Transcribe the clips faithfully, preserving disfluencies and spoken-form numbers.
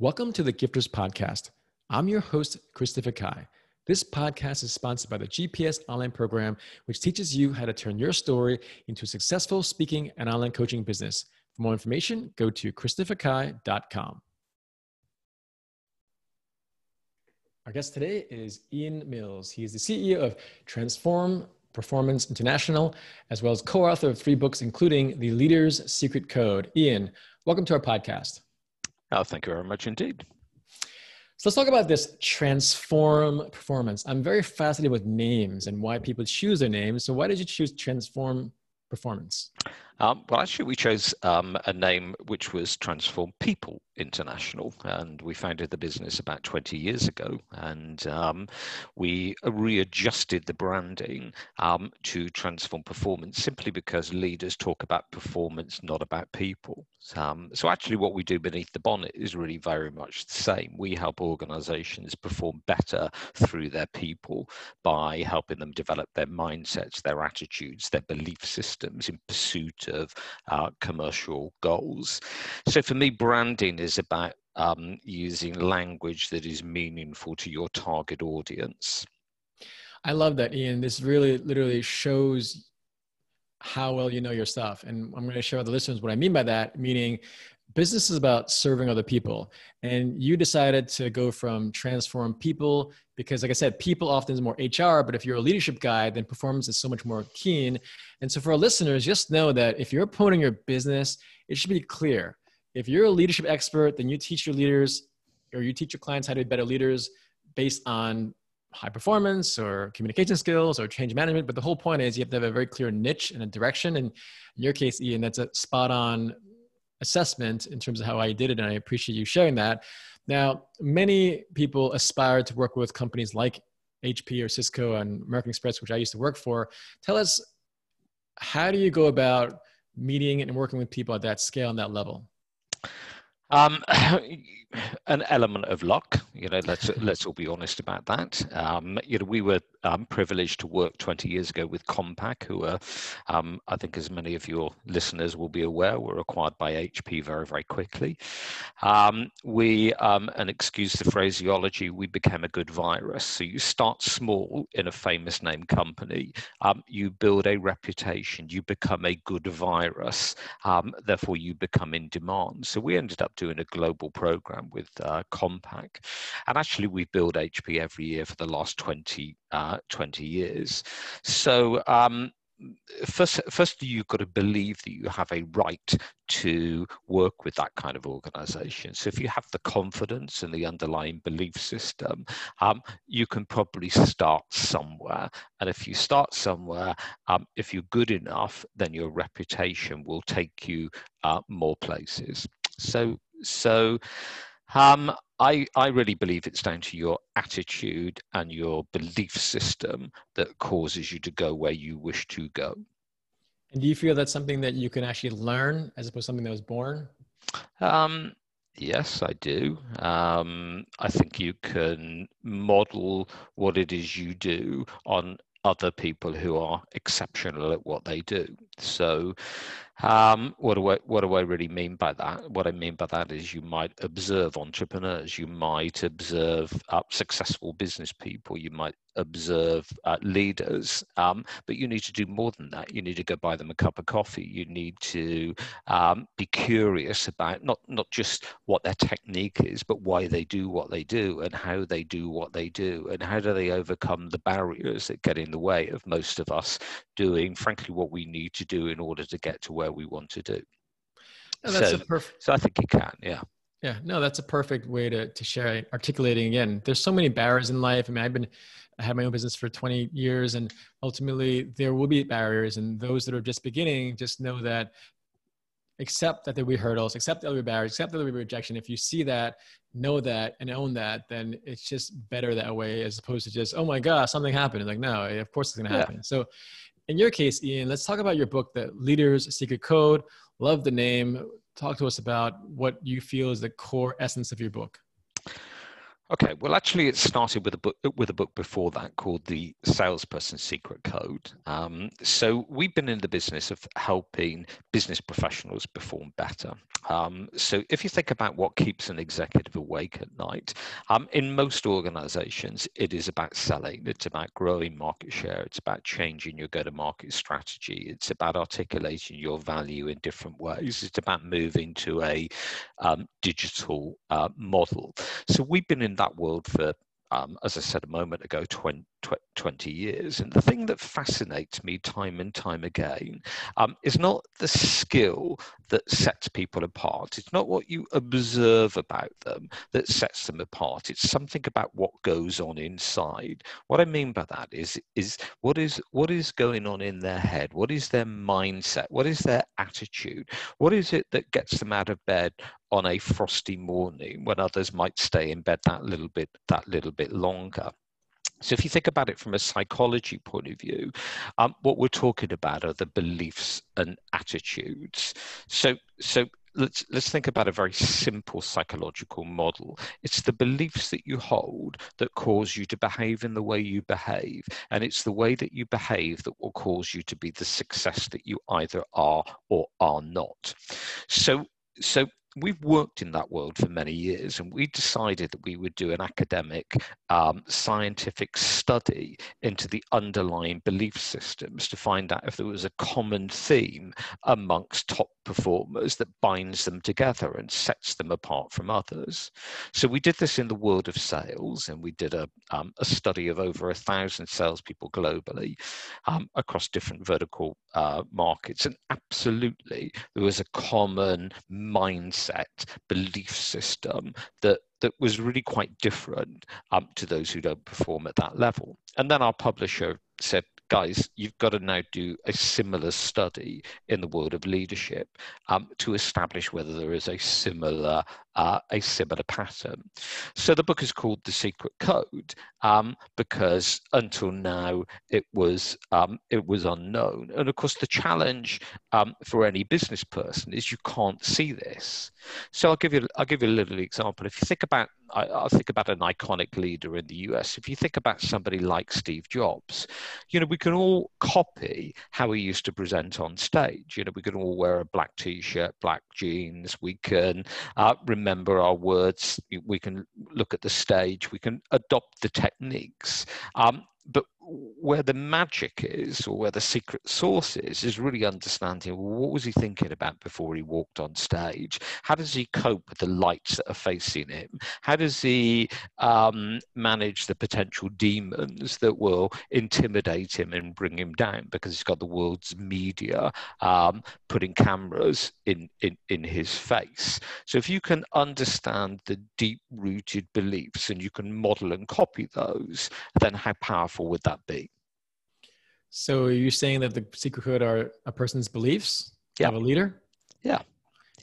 Welcome to the Gifters Podcast. I'm your host, Christopher Kai. This podcast is sponsored by the G P S online program, which teaches you how to turn your story into a successful speaking and online coaching business. For more information, go to Christopher Kai dot com. Our guest today is Ian Mills. He is the C E O of Transform Performance International, as well as co-author of three books, including The Leader's Secret Code. Ian, welcome to our podcast. Oh, thank you very much indeed. So let's talk about this Transform Performance. I'm very fascinated with names and why people choose their names. So why did you choose Transform Performance? Um, well, actually, we chose um, a name which was Transform People International, and we founded the business about twenty years ago, and um, we readjusted the branding um, to Transform Performance simply because leaders talk about performance, not about people. Um, so actually what we do beneath the bonnet is really very much the same. We help organizations perform better through their people by helping them develop their mindsets, their attitudes, their belief systems in pursuit of uh, commercial goals. So for me, branding is about um, using language that is meaningful to your target audience. I love that, Ian. This really literally shows how well you know your stuff. And I'm going to share with the listeners what I mean by that, meaning business is about serving other people. And you decided to go from Transform People because, like I said, people often is more H R, but if you're a leadership guy, then performance is so much more keen. And so for our listeners, just know that if you're promoting your business, it should be clear. If you're a leadership expert, then you teach your leaders or you teach your clients how to be better leaders based on high performance or communication skills or change management. But the whole point is you have to have a very clear niche and a direction. And in your case, Ian, that's a spot on assessment in terms of how I did it. And I appreciate you sharing that. Now, many people aspire to work with companies like H P or Cisco and American Express, which I used to work for. Tell us, how do you go about meeting and working with people at that scale and that level? Um, an element of luck, you know, let's, let's all be honest about that. Um, you know, we were um, privileged to work twenty years ago with Compaq, who are, um, I think as many of your listeners will be aware, were acquired by H P very, very quickly. Um, we, um, and excuse the phraseology, we became a good virus. So you start small in a famous name company, um, you build a reputation, you become a good virus, um, therefore you become in demand. So we ended up doing doing a global program with uh, Compaq. And actually we build H P every year for the last twenty years. So um, first, firstly, you've got to believe that you have a right to work with that kind of organization. So if you have the confidence and the underlying belief system, um, you can probably start somewhere. And if you start somewhere, um, if you're good enough, then your reputation will take you uh, more places. So so um, I, I really believe it's down to your attitude and your belief system that causes you to go where you wish to go. And do you feel that's something that you can actually learn as opposed to something that was born? Um, yes, I do. Um, I think you can model what it is you do on other people who are exceptional at what they do. So um, what do I, what do I really mean by that? What I mean by that is you might observe entrepreneurs, you might observe uh, successful business people, you might observe uh, leaders, um, but you need to do more than that. You need to go buy them a cup of coffee. You need to um, be curious about not, not just what their technique is, but why they do what they do and how they do what they do and how do they overcome the barriers that get in the way of most of us doing, frankly, what we need to do in order to get to where we want to do. No, that's so, a perfect... so I think you can, yeah. Yeah, no, that's a perfect way to, to share, articulating again. There's so many barriers in life. I mean, I've been, I had my own business for twenty years, and ultimately there will be barriers, and those that are just beginning, just know that accept that there will be hurdles, accept that there will be barriers, accept that there will be rejection. If you see that, know that, and own that, then it's just better that way as opposed to just, oh my gosh, something happened. Like, no, of course it's going to happen. Yeah. So in your case, Ian, let's talk about your book, The Leader's Secret Code. Love the name. Talk to us about what you feel is the core essence of your book. Okay, well, actually, it started with a book with a book before that called The Salesperson's Secret Code. Um, so we've been in the business of helping business professionals perform better. Um, so if you think about what keeps an executive awake at night, um, in most organizations, it is about selling. It's about growing market share. It's about changing your go-to-market strategy. It's about articulating your value in different ways. It's about moving to a um, digital uh, model. So we've been in that world for, um, as I said a moment ago, twenty years. And the thing that fascinates me time and time again um, is not the skill that sets people apart. It's not what you observe about them that sets them apart. It's something about what goes on inside. What I mean by that is, is what is what is going on in their head? What is their mindset? What is their attitude? What is it that gets them out of bed on a frosty morning when others might stay in bed that little bit, that little bit longer? So if you think about it from a psychology point of view, um, what we're talking about are the beliefs and attitudes. So, so let's, let's think about a very simple psychological model. It's the beliefs that you hold that cause you to behave in the way you behave. And it's the way that you behave that will cause you to be the success that you either are or are not. So, so we've worked in that world for many years, and we decided that we would do an academic um, scientific study into the underlying belief systems to find out if there was a common theme amongst top performers that binds them together and sets them apart from others. So we did this in the world of sales, and we did a, um, a study of over a thousand salespeople globally um, across different vertical uh, markets. And absolutely, there was a common mindset belief system that that was really quite different um, to those who don't perform at that level. And then our publisher said, guys, you've got to now do a similar study in the world of leadership um, to establish whether there is a similar uh, a similar pattern. So the book is called The Secret Code um, because until now it was um, it was unknown. And of course, the challenge um, for any business person is you can't see this. So I'll give you I'll give you a little example. If you think about I, I'll think about an iconic leader in the U S. If you think about somebody like Steve Jobs, you know, we can all copy how he used to present on stage. You know, we can all wear a black T-shirt, black jeans. We can uh, remember our words. We can look at the stage. We can adopt the techniques. Um, but where the magic is, or where the secret sauce is, is really understanding what was he thinking about before he walked on stage? How does he cope with the lights that are facing him? How does he um, manage the potential demons that will intimidate him and bring him down? Because he's got the world's media um, putting cameras in, in, in his face. So if you can understand the deep-rooted beliefs and you can model and copy those, then how powerful would that be? So you're saying that the secret code are a person's beliefs yeah. of a leader? Yeah.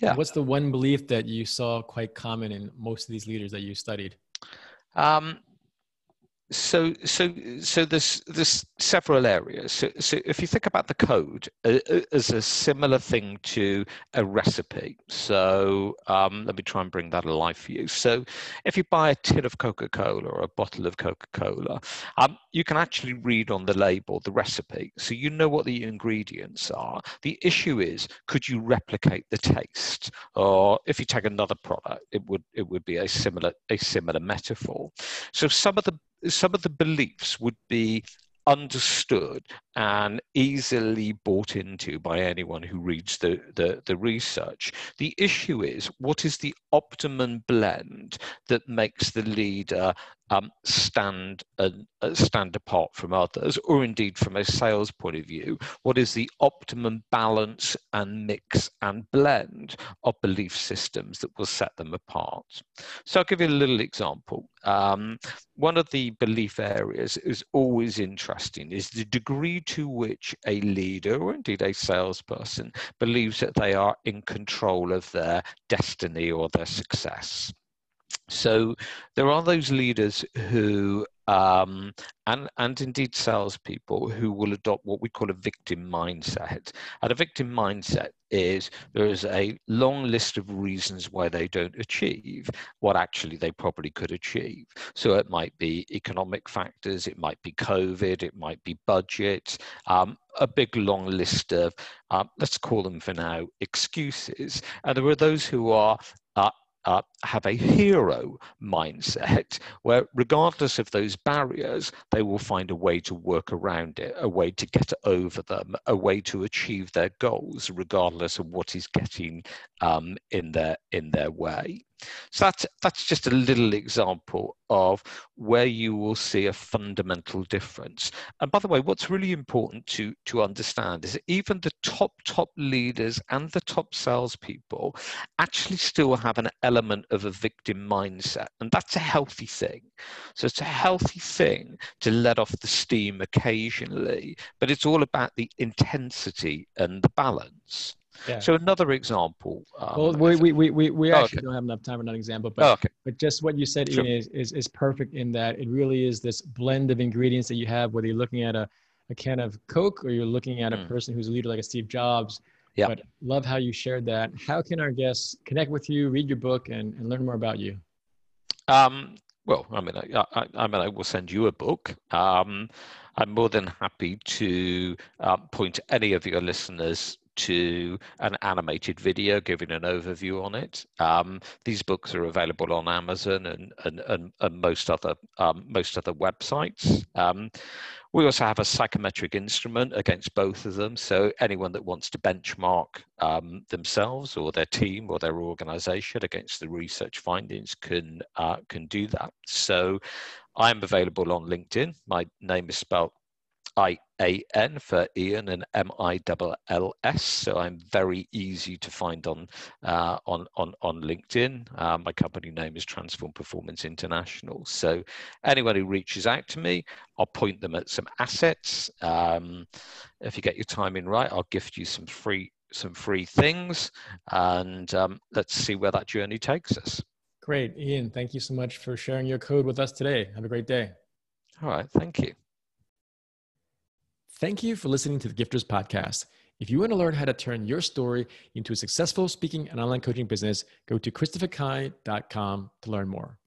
Yeah. What's the one belief that you saw quite common in most of these leaders that you studied? Um, so, so, so there's, there's several areas. So, so if you think about the code uh, as a similar thing to a recipe. So um, let me try and bring that alive for you. So if you buy a tin of Coca-Cola or a bottle of Coca-Cola, um, you can actually read on the label the recipe. So you know what the ingredients are. The issue is, could you replicate the taste? Or if you take another product, it would, it would be a similar, a similar metaphor. So some of the some of the beliefs would be understood and easily bought into by anyone who reads the, the, the research. The issue is, what is the optimum blend that makes the leader um, stand and uh, stand apart from others, or indeed from a sales point of view, what is the optimum balance and mix and blend of belief systems that will set them apart? So I'll give you a little example. Um, one of the belief areas is always interesting is the degree to which a leader, or indeed a salesperson, believes that they are in control of their destiny or their success. So there are those leaders who um, and, and indeed salespeople who will adopt what we call a victim mindset. And a victim mindset is there is a long list of reasons why they don't achieve what actually they probably could achieve. So it might be economic factors, it might be COVID, it might be budget, um, a big long list of, um, let's call them for now, excuses. And there are those who are uh, Uh, have a hero mindset where regardless of those barriers, they will find a way to work around it, a way to get over them, a way to achieve their goals, regardless of what is getting um, in their, in their way. So that's, that's just a little example of where you will see a fundamental difference. And by the way, what's really important to, to understand is that even the top, top leaders and the top salespeople actually still have an element of a victim mindset. And that's a healthy thing. So it's a healthy thing to let off the steam occasionally, but it's all about the intensity and the balance. Yeah. So another example. Um, well, we we we we, we actually oh, okay. don't have enough time for another example, but oh, okay. but just what you said, sure. Ian, is, is is perfect in that it really is this blend of ingredients that you have, whether you're looking at a, a can of Coke or you're looking at mm. a person who's a leader like a Steve Jobs. Yeah. But love how you shared that. How can our guests connect with you, read your book, and and learn more about you? Um. Well, I mean, I, I, I mean, I will send you a book. Um, I'm more than happy to uh, point any of your listeners to an animated video giving an overview on it. Um, these books are available on Amazon and and, and, and most other um, most other websites. Um, we also have a psychometric instrument against both of them. So anyone that wants to benchmark um, themselves or their team or their organization against the research findings can uh, can do that. So I'm available on LinkedIn. My name is spelled I A N for Ian and M I L L S. So I'm very easy to find on uh, on, on on LinkedIn. Uh, my company name is Transform Performance International. So anyone who reaches out to me, I'll point them at some assets. Um, if you get your timing right, I'll gift you some free some free things, and um, let's see where that journey takes us. Great, Ian. Thank you so much for sharing your code with us today. Have a great day. All right. Thank you. Thank you for listening to the Gifters Podcast. If you want to learn how to turn your story into a successful speaking and online coaching business, go to Christopher Kai dot com to learn more.